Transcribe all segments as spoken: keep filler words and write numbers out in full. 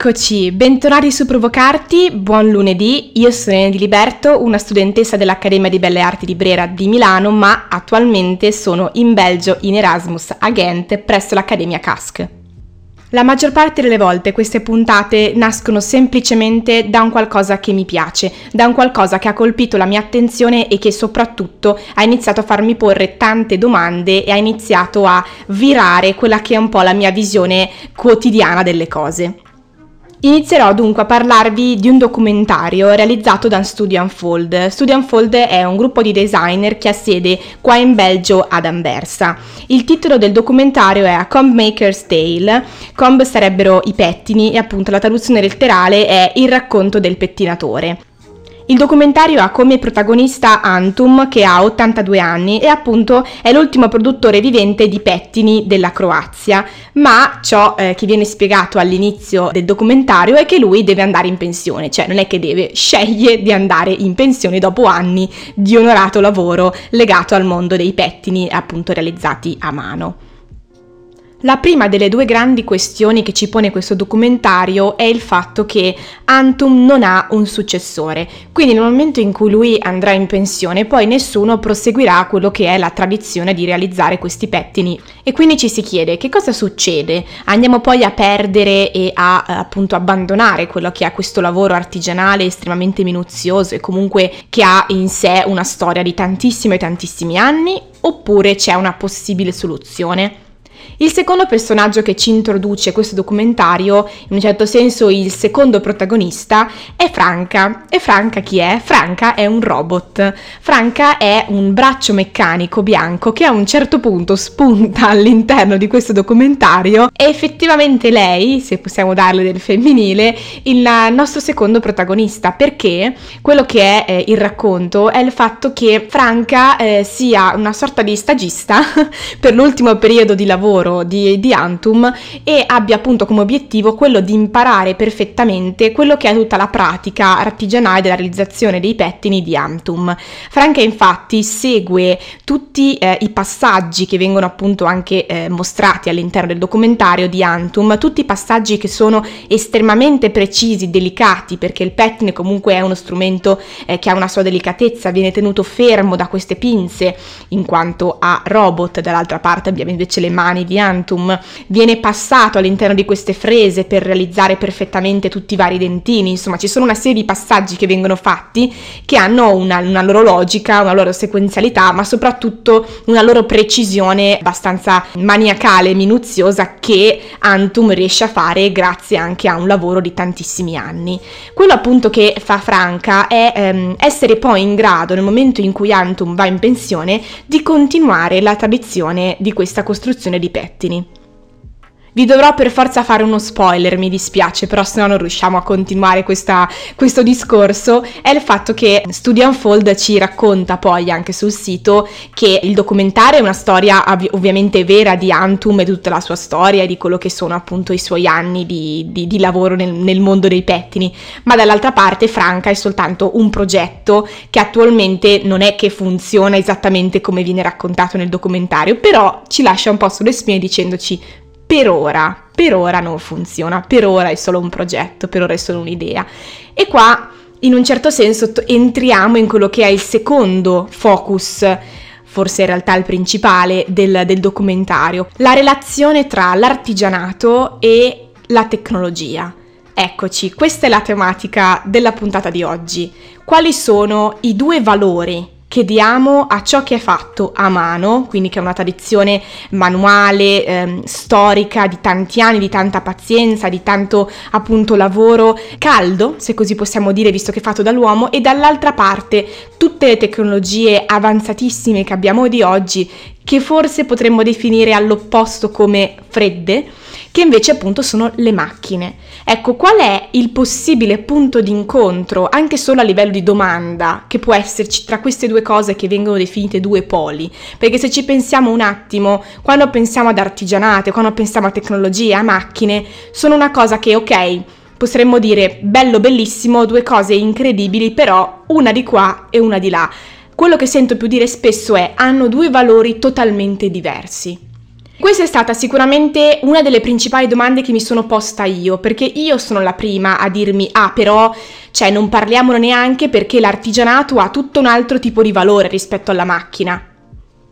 Eccoci, bentornati su Provocarti, buon lunedì, io sono Elena Di Liberto, una studentessa dell'Accademia di Belle Arti di Brera di Milano, ma attualmente sono in Belgio in Erasmus a Ghent presso l'Accademia K A S K. La maggior parte delle volte queste puntate nascono semplicemente da un qualcosa che mi piace, da un qualcosa che ha colpito la mia attenzione e che soprattutto ha iniziato a farmi porre tante domande e ha iniziato a virare quella che è un po' la mia visione quotidiana delle cose. Inizierò dunque a parlarvi di un documentario realizzato da Studio Unfold. Studio Unfold è un gruppo di designer che ha sede qua in Belgio ad Anversa. Il titolo del documentario è A Comb Maker's Tale. Comb sarebbero i pettini e appunto la traduzione letterale è il racconto del pettinatore. Il documentario ha come protagonista Antum, che ha ottantadue anni e appunto è l'ultimo produttore vivente di pettini della Croazia, ma ciò eh, che viene spiegato all'inizio del documentario è che lui deve andare in pensione, cioè non è che deve, sceglie di andare in pensione dopo anni di onorato lavoro legato al mondo dei pettini appunto realizzati a mano. La prima delle due grandi questioni che ci pone questo documentario è il fatto che Antum non ha un successore, quindi nel momento in cui lui andrà in pensione poi nessuno proseguirà quello che è la tradizione di realizzare questi pettini e quindi ci si chiede che cosa succede, andiamo poi a perdere e a appunto abbandonare quello che è questo lavoro artigianale estremamente minuzioso e comunque che ha in sé una storia di tantissimi e tantissimi anni, oppure c'è una possibile soluzione? Il secondo personaggio che ci introduce questo documentario, in un certo senso il secondo protagonista, è Franca. E Franca chi è? Franca è un robot. Franca è un braccio meccanico bianco che a un certo punto spunta all'interno di questo documentario e effettivamente lei, se possiamo darle del femminile, il nostro secondo protagonista, perché quello che è eh, il racconto è il fatto che Franca eh, sia una sorta di stagista per l'ultimo periodo di lavoro Di, di Antum e abbia appunto come obiettivo quello di imparare perfettamente quello che è tutta la pratica artigianale della realizzazione dei pettini di Antum. Franca infatti segue tutti eh, i passaggi che vengono appunto anche eh, mostrati all'interno del documentario di Antum, tutti i passaggi che sono estremamente precisi, delicati, perché il pettine comunque è uno strumento eh, che ha una sua delicatezza, viene tenuto fermo da queste pinze in quanto a robot, dall'altra parte abbiamo invece le mani di Antum, viene passato all'interno di queste frese per realizzare perfettamente tutti i vari dentini, insomma ci sono una serie di passaggi che vengono fatti che hanno una, una loro logica, una loro sequenzialità, ma soprattutto una loro precisione abbastanza maniacale, minuziosa, che Antum riesce a fare grazie anche a un lavoro di tantissimi anni. Quello appunto che fa Franca è ehm, essere poi in grado, nel momento in cui Antum va in pensione, di continuare la tradizione di questa costruzione di pettini. Vi dovrò per forza fare uno spoiler, mi dispiace, però se no non riusciamo a continuare questa, questo discorso, è il fatto che Studio Unfold ci racconta poi anche sul sito che il documentario è una storia ov- ovviamente vera di Antum e tutta la sua storia e di quello che sono appunto i suoi anni di, di, di lavoro nel, nel mondo dei pettini, ma dall'altra parte Franca è soltanto un progetto che attualmente non è che funziona esattamente come viene raccontato nel documentario, però ci lascia un po' sulle spine dicendoci: Per ora, per ora non funziona, per ora è solo un progetto, per ora è solo un'idea. E qua, in un certo senso, entriamo in quello che è il secondo focus, forse in realtà il principale, del, del documentario. La relazione tra l'artigianato e la tecnologia. Eccoci, questa è la tematica della puntata di oggi. Quali sono i due valori che diamo a ciò che è fatto a mano, quindi che è una tradizione manuale, ehm, storica, di tanti anni, di tanta pazienza, di tanto appunto lavoro caldo, se così possiamo dire, visto che è fatto dall'uomo, e dall'altra parte tutte le tecnologie avanzatissime che abbiamo di oggi, che forse potremmo definire all'opposto come fredde, che invece appunto sono le macchine. Ecco, qual è il possibile punto d'incontro, anche solo a livello di domanda, che può esserci tra queste due cose che vengono definite due poli? Perché se ci pensiamo un attimo, quando pensiamo ad artigianato, quando pensiamo a tecnologie, a macchine, sono una cosa che, ok, potremmo dire bello, bellissimo, due cose incredibili, però una di qua e una di là. Quello che sento più dire spesso è: hanno due valori totalmente diversi. Questa è stata sicuramente una delle principali domande che mi sono posta io, perché io sono la prima a dirmi ah però, cioè non parliamone neanche perché l'artigianato ha tutto un altro tipo di valore rispetto alla macchina.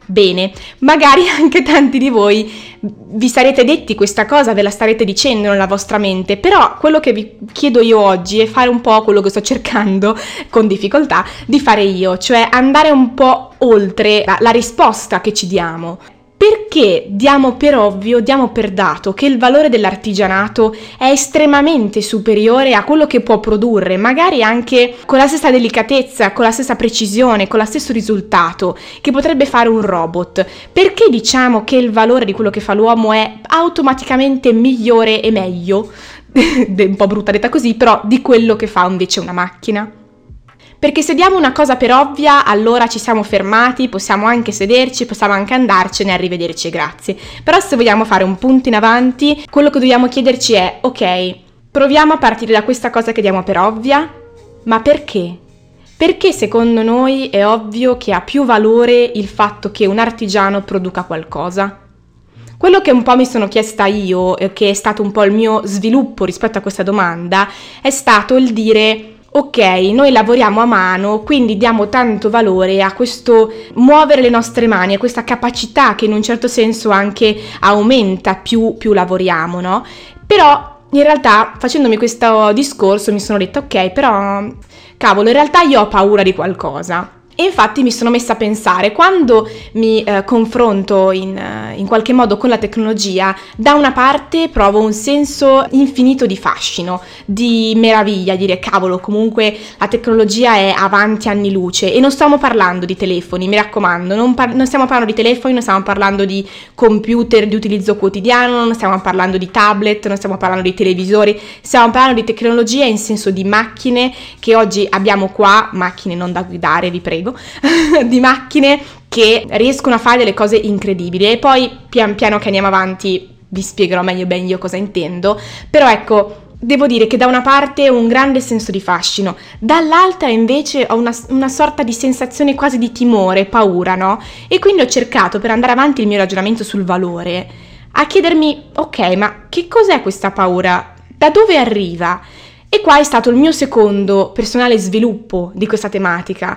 Bene, magari anche tanti di voi vi sarete detti questa cosa, ve la starete dicendo nella vostra mente, però quello che vi chiedo io oggi è fare un po' quello che sto cercando con difficoltà di fare io, cioè andare un po' oltre la, la risposta che ci diamo. Perché diamo per ovvio, diamo per dato che il valore dell'artigianato è estremamente superiore a quello che può produrre, magari anche con la stessa delicatezza, con la stessa precisione, con lo stesso risultato che potrebbe fare un robot? Perché diciamo che il valore di quello che fa l'uomo è automaticamente migliore e meglio, un po' brutta detta così, però di quello che fa invece una macchina? Perché se diamo una cosa per ovvia, allora ci siamo fermati, possiamo anche sederci, possiamo anche andarcene, arrivederci, grazie. Però se vogliamo fare un punto in avanti, quello che dobbiamo chiederci è, ok, proviamo a partire da questa cosa che diamo per ovvia, ma perché? Perché secondo noi è ovvio che ha più valore il fatto che un artigiano produca qualcosa? Quello che un po' mi sono chiesta io, che è stato un po' il mio sviluppo rispetto a questa domanda, è stato il dire... ok, noi lavoriamo a mano, quindi diamo tanto valore a questo muovere le nostre mani, a questa capacità che in un certo senso anche aumenta più, più lavoriamo, no? Però in realtà facendomi questo discorso mi sono detta ok, però cavolo, in realtà io ho paura di qualcosa. E infatti mi sono messa a pensare, quando mi eh, confronto in, in qualche modo con la tecnologia, da una parte provo un senso infinito di fascino, di meraviglia, dire cavolo, comunque la tecnologia è avanti anni luce, e non stiamo parlando di telefoni, mi raccomando, non, par- non stiamo parlando di telefoni, non stiamo parlando di computer di utilizzo quotidiano, non stiamo parlando di tablet, non stiamo parlando di televisori, stiamo parlando di tecnologia in senso di macchine che oggi abbiamo qua, macchine non da guidare, vi prego, di macchine che riescono a fare delle cose incredibili, e poi pian piano che andiamo avanti vi spiegherò meglio ben io cosa intendo. Però ecco, devo dire che da una parte ho un grande senso di fascino, dall'altra invece ho una, una sorta di sensazione quasi di timore, paura, no? E quindi ho cercato, per andare avanti il mio ragionamento sul valore, a chiedermi ok, ma che cos'è questa paura? Da dove arriva? E qua è stato il mio secondo personale sviluppo di questa tematica.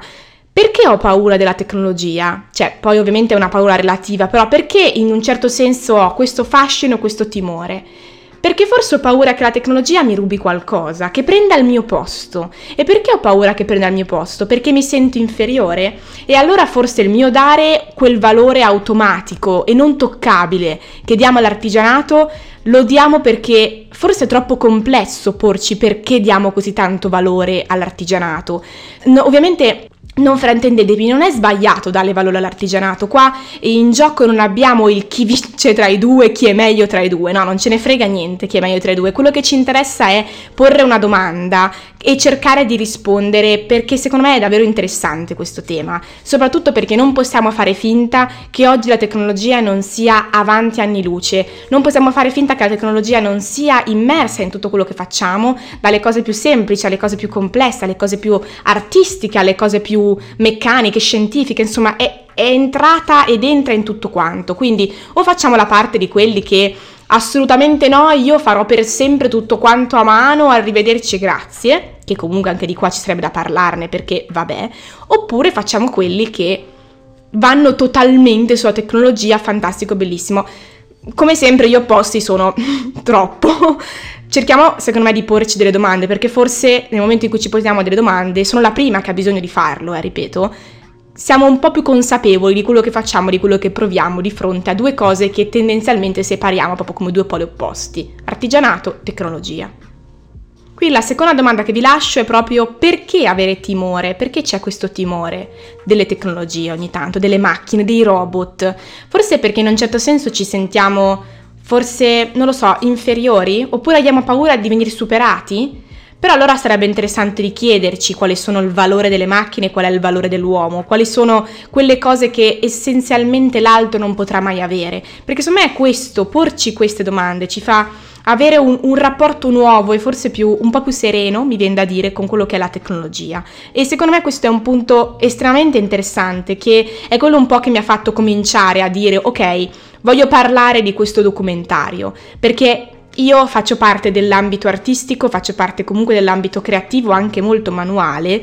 Perché ho paura della tecnologia? Cioè, poi ovviamente è una paura relativa, però perché in un certo senso ho questo fascino, questo timore? Perché forse ho paura che la tecnologia mi rubi qualcosa, che prenda il mio posto. E perché ho paura che prenda il mio posto? Perché mi sento inferiore? E allora forse il mio dare quel valore automatico e non toccabile che diamo all'artigianato, lo diamo perché forse è troppo complesso porci perché diamo così tanto valore all'artigianato. No, ovviamente... non fraintendetevi, non è sbagliato dare valore all'artigianato, qua in gioco non abbiamo il chi vince tra i due, chi è meglio tra i due, no, non ce ne frega niente chi è meglio tra i due, quello che ci interessa è porre una domanda e cercare di rispondere, perché secondo me è davvero interessante questo tema, soprattutto perché non possiamo fare finta che oggi la tecnologia non sia avanti anni luce, non possiamo fare finta che la tecnologia non sia immersa in tutto quello che facciamo, dalle cose più semplici alle cose più complesse, alle cose più artistiche, alle cose più meccaniche, scientifiche, insomma è, è entrata ed entra in tutto quanto. Quindi o facciamo la parte di quelli che assolutamente no, io farò per sempre tutto quanto a mano, arrivederci, grazie, che comunque anche di qua ci sarebbe da parlarne perché vabbè, oppure facciamo quelli che vanno totalmente sulla tecnologia, fantastico, bellissimo. Come sempre gli opposti sono troppo. Cerchiamo secondo me di porci delle domande, perché forse nel momento in cui ci poniamo delle domande, sono la prima che ha bisogno di farlo, eh, ripeto, siamo un po' più consapevoli di quello che facciamo, di quello che proviamo di fronte a due cose che tendenzialmente separiamo proprio come due poli opposti, artigianato, tecnologia. Qui la seconda domanda che vi lascio è proprio perché avere timore, perché c'è questo timore delle tecnologie ogni tanto, delle macchine, dei robot, forse perché in un certo senso ci sentiamo, forse, non lo so, inferiori? Oppure abbiamo paura di venire superati? Però allora sarebbe interessante di chiederci quali sono il valore delle macchine, qual è il valore dell'uomo, quali sono quelle cose che essenzialmente l'altro non potrà mai avere, perché secondo me è questo, porci queste domande ci fa... avere un, un rapporto nuovo e forse più, un po' più sereno, mi viene da dire, con quello che è la tecnologia. E secondo me questo è un punto estremamente interessante, che è quello un po' che mi ha fatto cominciare a dire ok, Voglio parlare di questo documentario perché io faccio parte dell'ambito artistico, faccio parte comunque dell'ambito creativo, anche molto manuale,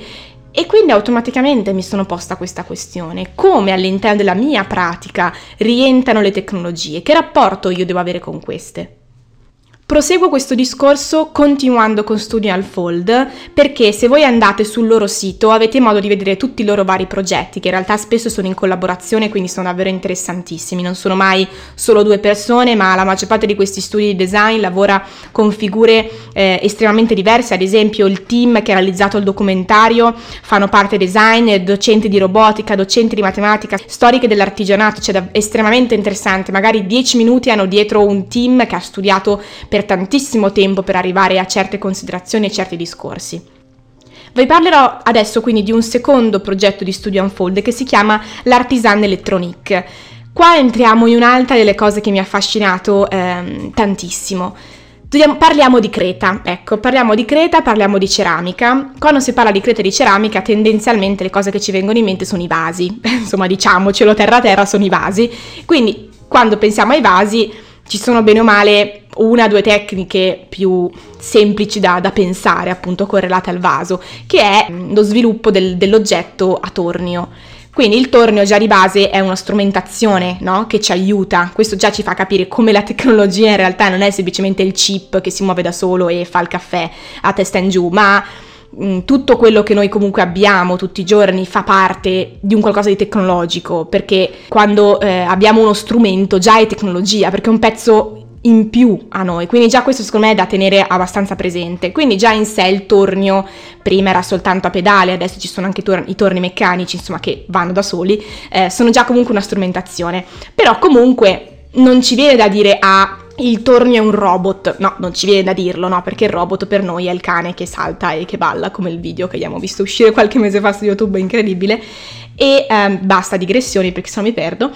e quindi automaticamente mi sono posta questa questione: come all'interno della mia pratica rientrano le tecnologie? Che rapporto io devo avere con queste? Proseguo questo discorso continuando con Studio Unfold, perché se voi andate sul loro sito avete modo di vedere tutti i loro vari progetti, che in realtà spesso sono in collaborazione, quindi sono davvero interessantissimi. Non sono mai solo due persone, ma la maggior parte di questi studi di design lavora con figure eh, estremamente diverse. Ad esempio il team che ha realizzato il documentario fanno parte designer, docenti di robotica, docenti di matematica, storiche dell'artigianato, cioè da, estremamente interessante. Magari dieci minuti hanno dietro un team che ha studiato per per tantissimo tempo per arrivare a certe considerazioni e certi discorsi. Vi parlerò adesso quindi di un secondo progetto di Studio Unfold che si chiama L'Artisan Électronique. Qua entriamo in un'altra delle cose che mi ha affascinato ehm, tantissimo. Parliamo di creta, ecco, parliamo di creta, parliamo di ceramica. Quando si parla di creta e di ceramica tendenzialmente le cose che ci vengono in mente sono i vasi, insomma diciamocelo terra terra, sono i vasi. Quindi quando pensiamo ai vasi ci sono bene o male una o due tecniche più semplici da, da pensare, appunto correlate al vaso, che è lo sviluppo del, dell'oggetto a tornio. Quindi il tornio già di base è una strumentazione, no? Che ci aiuta, questo già ci fa capire come la tecnologia in realtà non è semplicemente il chip che si muove da solo e fa il caffè a testa in giù, ma mh, tutto quello che noi comunque abbiamo tutti i giorni fa parte di un qualcosa di tecnologico, perché quando eh, abbiamo uno strumento già è tecnologia, perché è un pezzo in più a noi, quindi già questo secondo me è da tenere abbastanza presente. Quindi già in sé il tornio prima era soltanto a pedale, adesso ci sono anche tor- i torni meccanici, insomma, che vanno da soli, eh, sono già comunque una strumentazione. Però comunque non ci viene da dire ah, il tornio è un robot, no, non ci viene da dirlo, no, perché il robot per noi è il cane che salta e che balla, come il video che abbiamo visto uscire qualche mese fa su YouTube, incredibile. E ehm, basta digressioni perché sennò mi perdo.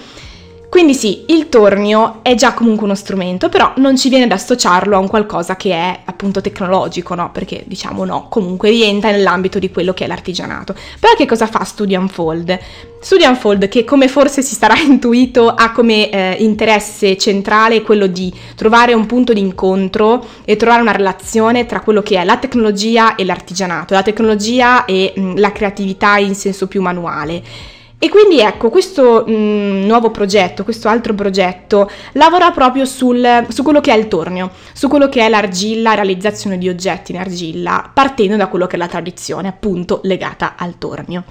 Quindi sì, il tornio è già comunque uno strumento, però non ci viene da associarlo a un qualcosa che è appunto tecnologico, no? Perché diciamo no, comunque rientra nell'ambito di quello che è l'artigianato. Però che cosa fa Studio Unfold? Studio Unfold, che come forse si sarà intuito ha come eh, interesse centrale quello di trovare un punto di incontro e trovare una relazione tra quello che è la tecnologia e l'artigianato, la tecnologia e mh, la creatività in senso più manuale. E quindi ecco, questo mh, nuovo progetto, questo altro progetto, lavora proprio sul, su quello che è il tornio, su quello che è l'argilla, realizzazione di oggetti in argilla, partendo da quello che è la tradizione, appunto, legata al tornio.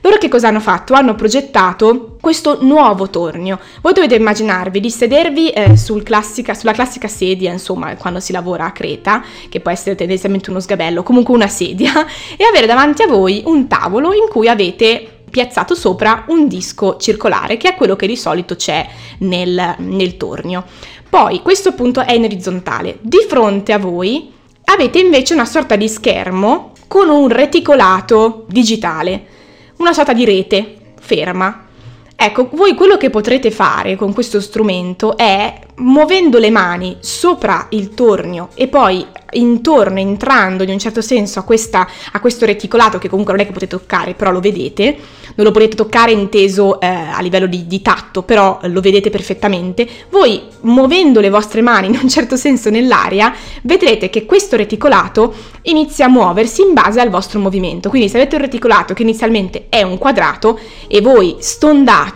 Loro che cosa hanno fatto? Hanno progettato questo nuovo tornio. Voi dovete immaginarvi di sedervi eh, sul classica, sulla classica sedia, insomma, quando si lavora a creta, che può essere tendenzialmente uno sgabello, comunque una sedia, e avere davanti a voi un tavolo in cui avete piazzato sopra un disco circolare, che è quello che di solito c'è nel, nel tornio. Poi questo punto è in orizzontale. Di fronte a voi avete invece una sorta di schermo con un reticolato digitale, una sorta di rete ferma. Ecco, voi quello che potrete fare con questo strumento è, muovendo le mani sopra il tornio e poi intorno, entrando in un certo senso a, questa, a questo reticolato, che comunque non è che potete toccare, però lo vedete, non lo potete toccare inteso eh, a livello di, di tatto, però lo vedete perfettamente. Voi muovendo le vostre mani in un certo senso nell'aria vedrete che questo reticolato inizia a muoversi in base al vostro movimento. Quindi se avete un reticolato che inizialmente è un quadrato e voi stondate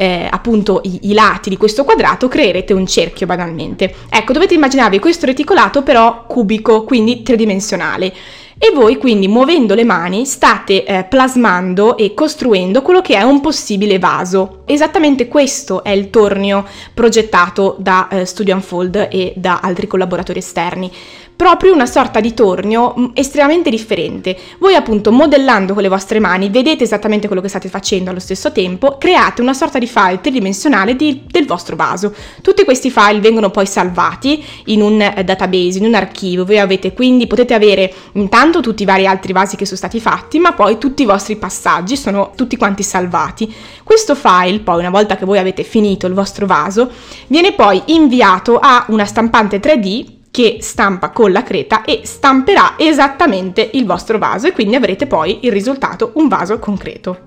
Eh, appunto i, i lati di questo quadrato, creerete un cerchio banalmente. Ecco, dovete immaginarvi questo reticolato però cubico, quindi tridimensionale, e voi quindi muovendo le mani state eh, plasmando e costruendo quello che è un possibile vaso. Esattamente questo è il tornio progettato da eh, Studio Unfold e da altri collaboratori esterni. Proprio una sorta di tornio estremamente differente. Voi appunto modellando con le vostre mani vedete esattamente quello che state facendo, allo stesso tempo create una sorta di file tridimensionale di, del vostro vaso. Tutti questi file vengono poi salvati in un database, in un archivio. Voi avete quindi, potete avere intanto tutti i vari altri vasi che sono stati fatti, ma poi tutti i vostri passaggi sono tutti quanti salvati. Questo file poi, una volta che voi avete finito il vostro vaso, viene poi inviato a una stampante tre D che stampa con la creta e stamperà esattamente il vostro vaso, e quindi avrete poi il risultato, un vaso concreto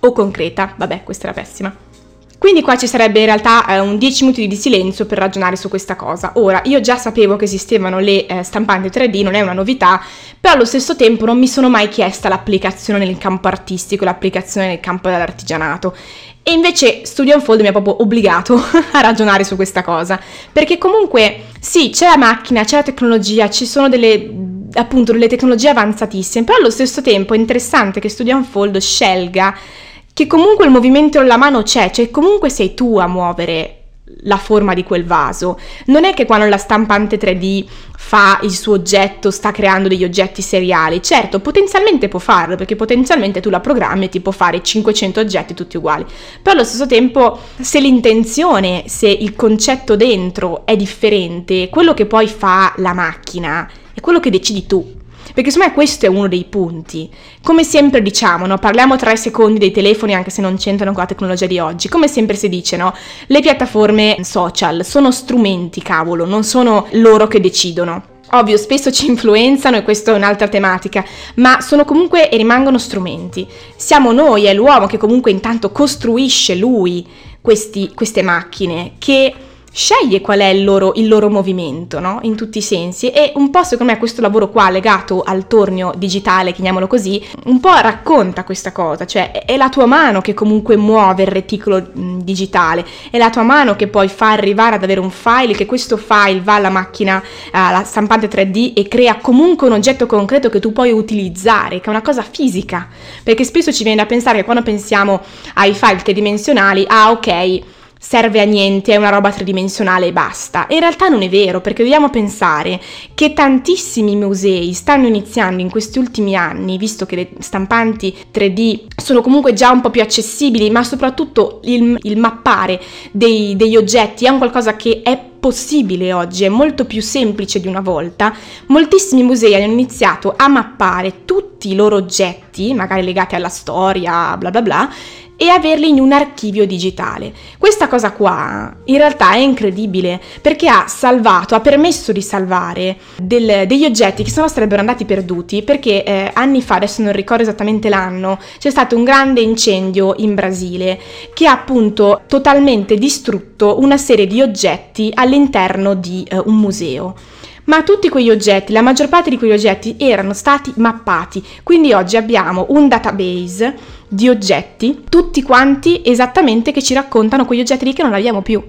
o concreta, vabbè questa era pessima. Quindi qua ci sarebbe in realtà eh, un dieci minuti di silenzio per ragionare su questa cosa. Ora, io già sapevo che esistevano le eh, stampanti tre D, non è una novità, però allo stesso tempo non mi sono mai chiesta l'applicazione nel campo artistico, l'applicazione nel campo dell'artigianato. E invece Studio Unfold mi ha proprio obbligato a ragionare su questa cosa, perché comunque sì, c'è la macchina, c'è la tecnologia, ci sono delle appunto delle tecnologie avanzatissime, però allo stesso tempo è interessante che Studio Unfold scelga che comunque il movimento con la mano c'è, cioè comunque sei tu a muovere la forma di quel vaso. Non è che quando la stampante tre D fa il suo oggetto sta creando degli oggetti seriali. Certo, potenzialmente può farlo, perché potenzialmente tu la programmi e ti può fare cinquecento oggetti tutti uguali, però allo stesso tempo se l'intenzione, se il concetto dentro è differente, quello che poi fa la macchina è quello che decidi tu. Perché secondo me questo è uno dei punti. Come sempre diciamo, no? Parliamo tre secondi dei telefoni, anche se non c'entrano con la tecnologia di oggi. Come sempre si dice, no? Le piattaforme social sono strumenti, cavolo, non sono loro che decidono. Ovvio, spesso ci influenzano e questa è un'altra tematica, ma sono comunque e rimangono strumenti. Siamo noi, è l'uomo che comunque intanto costruisce lui questi, queste macchine che sceglie qual è il loro, il loro movimento, no? In tutti i sensi. E un po' secondo me questo lavoro qua legato al tornio digitale, chiamiamolo così, un po' racconta questa cosa, cioè è la tua mano che comunque muove il reticolo digitale, è la tua mano che poi fa arrivare ad avere un file, che questo file va alla macchina, alla stampante tre D e crea comunque un oggetto concreto che tu puoi utilizzare, che è una cosa fisica, perché spesso ci viene da pensare che quando pensiamo ai file tridimensionali, ah ok, serve a niente, è una roba tridimensionale e basta. In realtà non è vero, perché dobbiamo pensare che tantissimi musei stanno iniziando in questi ultimi anni, visto che le stampanti tre D sono comunque già un po' più accessibili, ma soprattutto il, il mappare dei, degli oggetti è un qualcosa che è possibile oggi, è molto più semplice di una volta. Moltissimi musei hanno iniziato a mappare tutti i loro oggetti, magari legati alla storia, bla bla bla, e averli in un archivio digitale. Questa cosa qua in realtà è incredibile, perché ha salvato, ha permesso di salvare del, degli oggetti che sennò sarebbero andati perduti, perché eh, anni fa, adesso non ricordo esattamente l'anno, c'è stato un grande incendio in Brasile che ha appunto totalmente distrutto una serie di oggetti all'interno di eh, un museo. Ma tutti quegli oggetti, la maggior parte di quegli oggetti erano stati mappati, quindi oggi abbiamo un database di oggetti, tutti quanti esattamente, che ci raccontano quegli oggetti lì che non abbiamo più.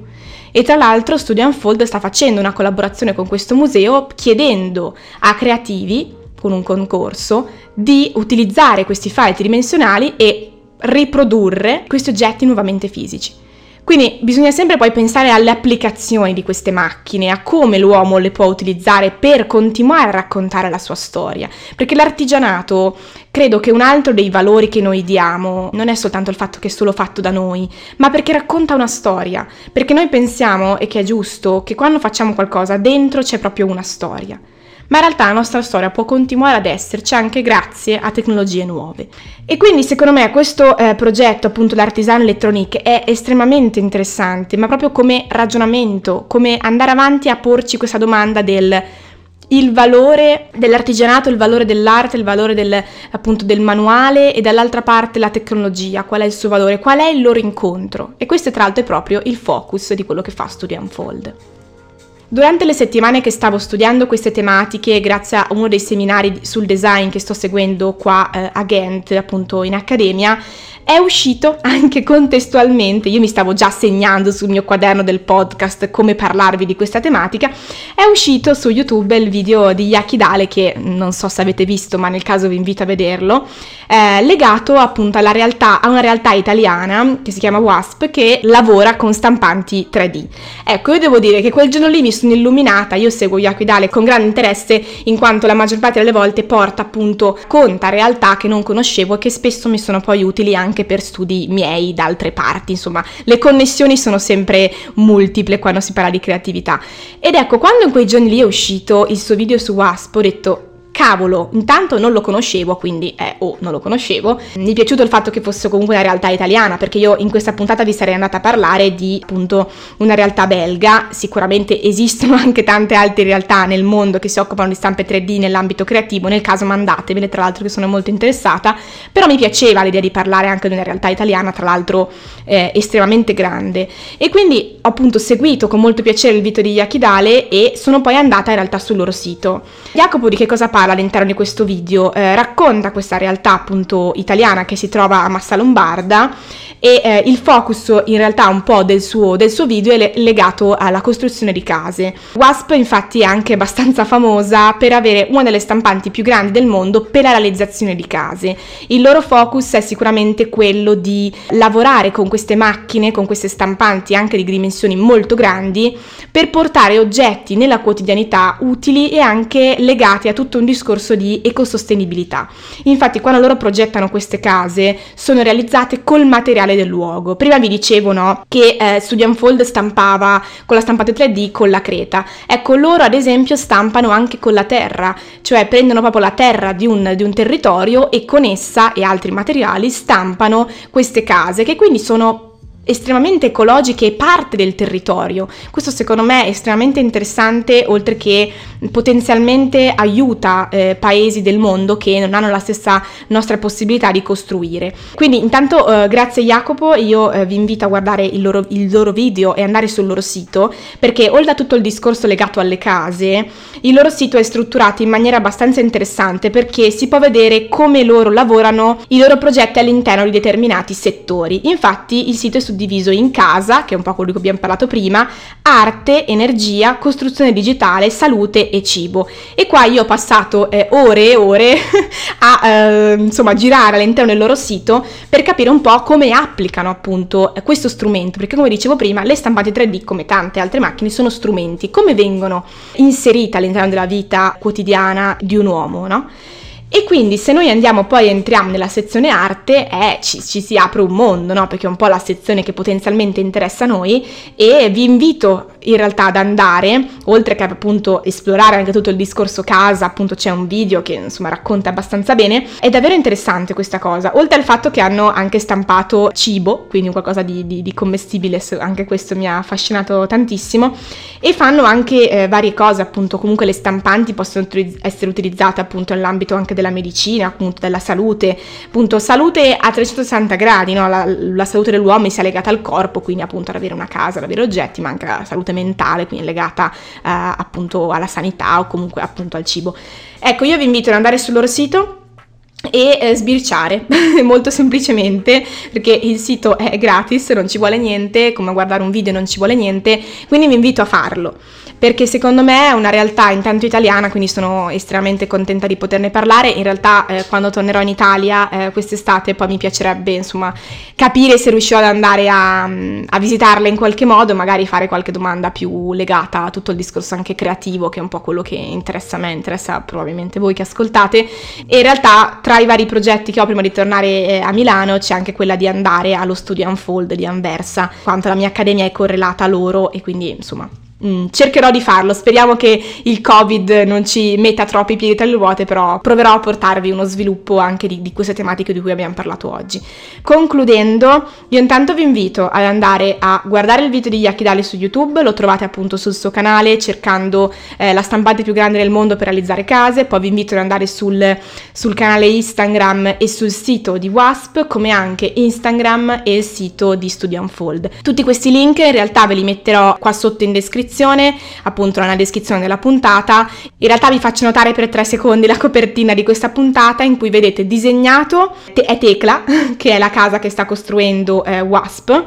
E tra l'altro Studio Unfold sta facendo una collaborazione con questo museo, chiedendo a creativi, con un concorso, di utilizzare questi file tridimensionali e riprodurre questi oggetti nuovamente fisici. Quindi bisogna sempre poi pensare alle applicazioni di queste macchine, a come l'uomo le può utilizzare per continuare a raccontare la sua storia, perché l'artigianato, credo che un altro dei valori che noi diamo non è soltanto il fatto che è solo fatto da noi, ma perché racconta una storia, perché noi pensiamo, e che è giusto, che quando facciamo qualcosa dentro c'è proprio una storia. Ma in realtà la nostra storia può continuare ad esserci anche grazie a tecnologie nuove. E quindi secondo me questo eh, progetto, appunto l'Artisan Électronique, è estremamente interessante, ma proprio come ragionamento, come andare avanti a porci questa domanda del il valore dell'artigianato, il valore dell'arte, il valore del, appunto del manuale, e dall'altra parte la tecnologia, qual è il suo valore, qual è il loro incontro. E questo tra l'altro è proprio il focus di quello che fa Studio Unfold. Durante le settimane che stavo studiando queste tematiche, grazie a uno dei seminari sul design che sto seguendo qua eh, a Ghent, appunto in accademia, è uscito anche contestualmente, io mi stavo già segnando sul mio quaderno del podcast come parlarvi di questa tematica, è uscito su YouTube il video di Yakidale, che non so se avete visto, ma nel caso vi invito a vederlo, eh, legato appunto alla realtà, a una realtà italiana che si chiama WASP, che lavora con stampanti tre D. Ecco, io devo dire che quel giorno lì mi sono illuminata, io seguo Yakidale con grande interesse, in quanto la maggior parte delle volte porta appunto, conta realtà che non conoscevo e che spesso mi sono poi utili anche anche per studi miei da altre parti, insomma le connessioni sono sempre multiple quando si parla di creatività. Ed ecco, quando in quei giorni lì è uscito il suo video su WASP, ho detto cavolo, intanto non lo conoscevo, quindi eh, oh, non lo conoscevo. Mi è piaciuto il fatto che fosse comunque una realtà italiana, perché io in questa puntata vi sarei andata a parlare di appunto una realtà belga. Sicuramente esistono anche tante altre realtà nel mondo che si occupano di stampe tre D nell'ambito creativo, nel caso mandatemele, tra l'altro, che sono molto interessata, però mi piaceva l'idea di parlare anche di una realtà italiana, tra l'altro eh, estremamente grande, e quindi ho appunto seguito con molto piacere il video di Yakidale e sono poi andata in realtà sul loro sito. Jacopo di che cosa parla all'interno di questo video? Eh, racconta questa realtà appunto italiana che si trova a Massa Lombarda, e eh, il focus in realtà un po' del suo, del suo video è le- legato alla costruzione di case. WASP infatti è anche abbastanza famosa per avere una delle stampanti più grandi del mondo per la realizzazione di case. Il loro focus è sicuramente quello di lavorare con queste macchine, con queste stampanti anche di dimensioni molto grandi, per portare oggetti nella quotidianità utili e anche legati a tutto un discorso di ecosostenibilità. Infatti quando loro progettano queste case sono realizzate col materiale del luogo. Prima vi dicevo, no, che eh, Studio Unfold stampava con la stampante tre D con la creta. Ecco, loro ad esempio stampano anche con la terra, cioè prendono proprio la terra di un, di un territorio e con essa e altri materiali stampano queste case, che quindi sono estremamente ecologiche e parte del territorio. Questo secondo me è estremamente interessante, oltre che potenzialmente aiuta eh, paesi del mondo che non hanno la stessa nostra possibilità di costruire. Quindi intanto eh, grazie Jacopo, io eh, vi invito a guardare il loro, il loro video e andare sul loro sito, perché oltre a tutto il discorso legato alle case, il loro sito è strutturato in maniera abbastanza interessante, perché si può vedere come loro lavorano i loro progetti all'interno di determinati settori. Infatti il sito è suddiviso in casa, che è un po' quello di cui abbiamo parlato prima, arte, energia, costruzione digitale, salute e cibo. E qua io ho passato eh, ore e ore a eh, insomma girare all'interno del loro sito per capire un po' come applicano appunto questo strumento, perché come dicevo prima le stampanti tre D, come tante altre macchine, sono strumenti, come vengono inserite all'interno della vita quotidiana di un uomo, no? E quindi se noi andiamo poi, entriamo nella sezione arte, eh, ci, ci si apre un mondo, no? Perché è un po' la sezione che potenzialmente interessa a noi, e vi invito in realtà ad andare, oltre che appunto esplorare anche tutto il discorso casa, appunto c'è un video che insomma racconta abbastanza bene, è davvero interessante questa cosa, oltre al fatto che hanno anche stampato cibo, quindi qualcosa di, di, di commestibile, anche questo mi ha affascinato tantissimo, e fanno anche eh, varie cose appunto. Comunque le stampanti possono essere utilizzate appunto nell'ambito anche del della medicina, appunto della salute, appunto salute a trecentosessanta gradi, no? la, la salute dell'uomo sia legata al corpo, quindi appunto ad avere una casa, ad avere oggetti, ma anche la salute mentale, quindi legata eh, appunto alla sanità o comunque appunto al cibo. Ecco, io vi invito ad andare sul loro sito e eh, sbirciare molto semplicemente, perché il sito è gratis, non ci vuole niente, come guardare un video non ci vuole niente, quindi vi invito a farlo, perché secondo me è una realtà intanto italiana, quindi sono estremamente contenta di poterne parlare. In realtà eh, quando tornerò in Italia eh, quest'estate poi mi piacerebbe insomma capire se riuscirò ad andare a, a visitarla in qualche modo, magari fare qualche domanda più legata a tutto il discorso anche creativo, che è un po' quello che interessa a me, interessa probabilmente voi che ascoltate. E in realtà tra i vari progetti che ho prima di tornare eh, a Milano c'è anche quella di andare allo Studio Unfold di Anversa, quanto la mia accademia è correlata a loro, e quindi insomma cercherò di farlo. Speriamo che il Covid non ci metta troppi piedi tra le ruote, però proverò a portarvi uno sviluppo anche di, di queste tematiche di cui abbiamo parlato oggi. Concludendo, io intanto vi invito ad andare a guardare il video di Yakidale su YouTube, lo trovate appunto sul suo canale cercando eh, la stampante più grande del mondo per realizzare case. Poi vi invito ad andare sul, sul canale Instagram e sul sito di WASP, come anche Instagram e il sito di Studio Unfold. Tutti questi link in realtà ve li metterò qua sotto in descrizione, appunto nella descrizione della puntata. In realtà vi faccio notare per tre secondi la copertina di questa puntata, in cui vedete disegnato te- è Tecla, che è la casa che sta costruendo eh, WASP,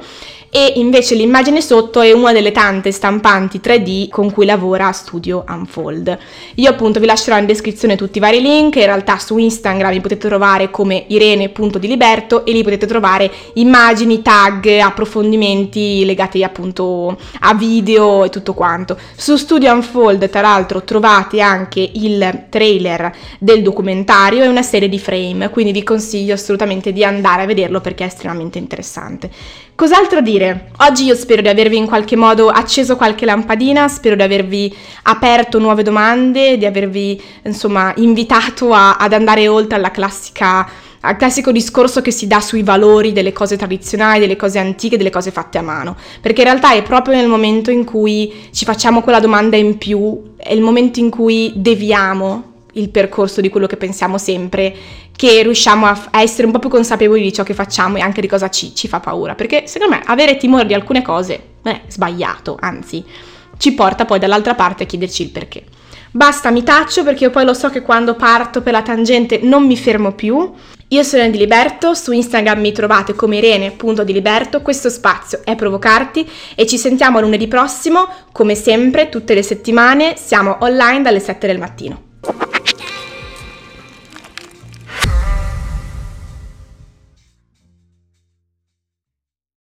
e invece l'immagine sotto è una delle tante stampanti tre D con cui lavora Studio Unfold. Io appunto vi lascerò in descrizione tutti i vari link. In realtà su Instagram mi potete trovare come irene punto di liberto e lì potete trovare immagini, tag, approfondimenti legati appunto a video e tutto quanto. Su Studio Unfold tra l'altro trovate anche il trailer del documentario e una serie di frame, quindi vi consiglio assolutamente di andare a vederlo perché è estremamente interessante. Cos'altro dire? Oggi io spero di avervi in qualche modo acceso qualche lampadina, spero di avervi aperto nuove domande, di avervi insomma invitato a, ad andare oltre alla classica, al classico discorso che si dà sui valori delle cose tradizionali, delle cose antiche, delle cose fatte a mano, perché in realtà è proprio nel momento in cui ci facciamo quella domanda in più, è il momento in cui deviamo il percorso di quello che pensiamo sempre, che riusciamo a, a essere un po' più consapevoli di ciò che facciamo e anche di cosa ci, ci fa paura, perché secondo me avere timore di alcune cose non è sbagliato, anzi ci porta poi dall'altra parte a chiederci il perché. Basta, mi taccio perché io poi lo so che quando parto per la tangente non mi fermo più. Io sono Elena Di Liberto, su Instagram mi trovate come irene punto di liberto, questo spazio è Provocarti e ci sentiamo lunedì prossimo, come sempre tutte le settimane siamo online dalle sette del mattino.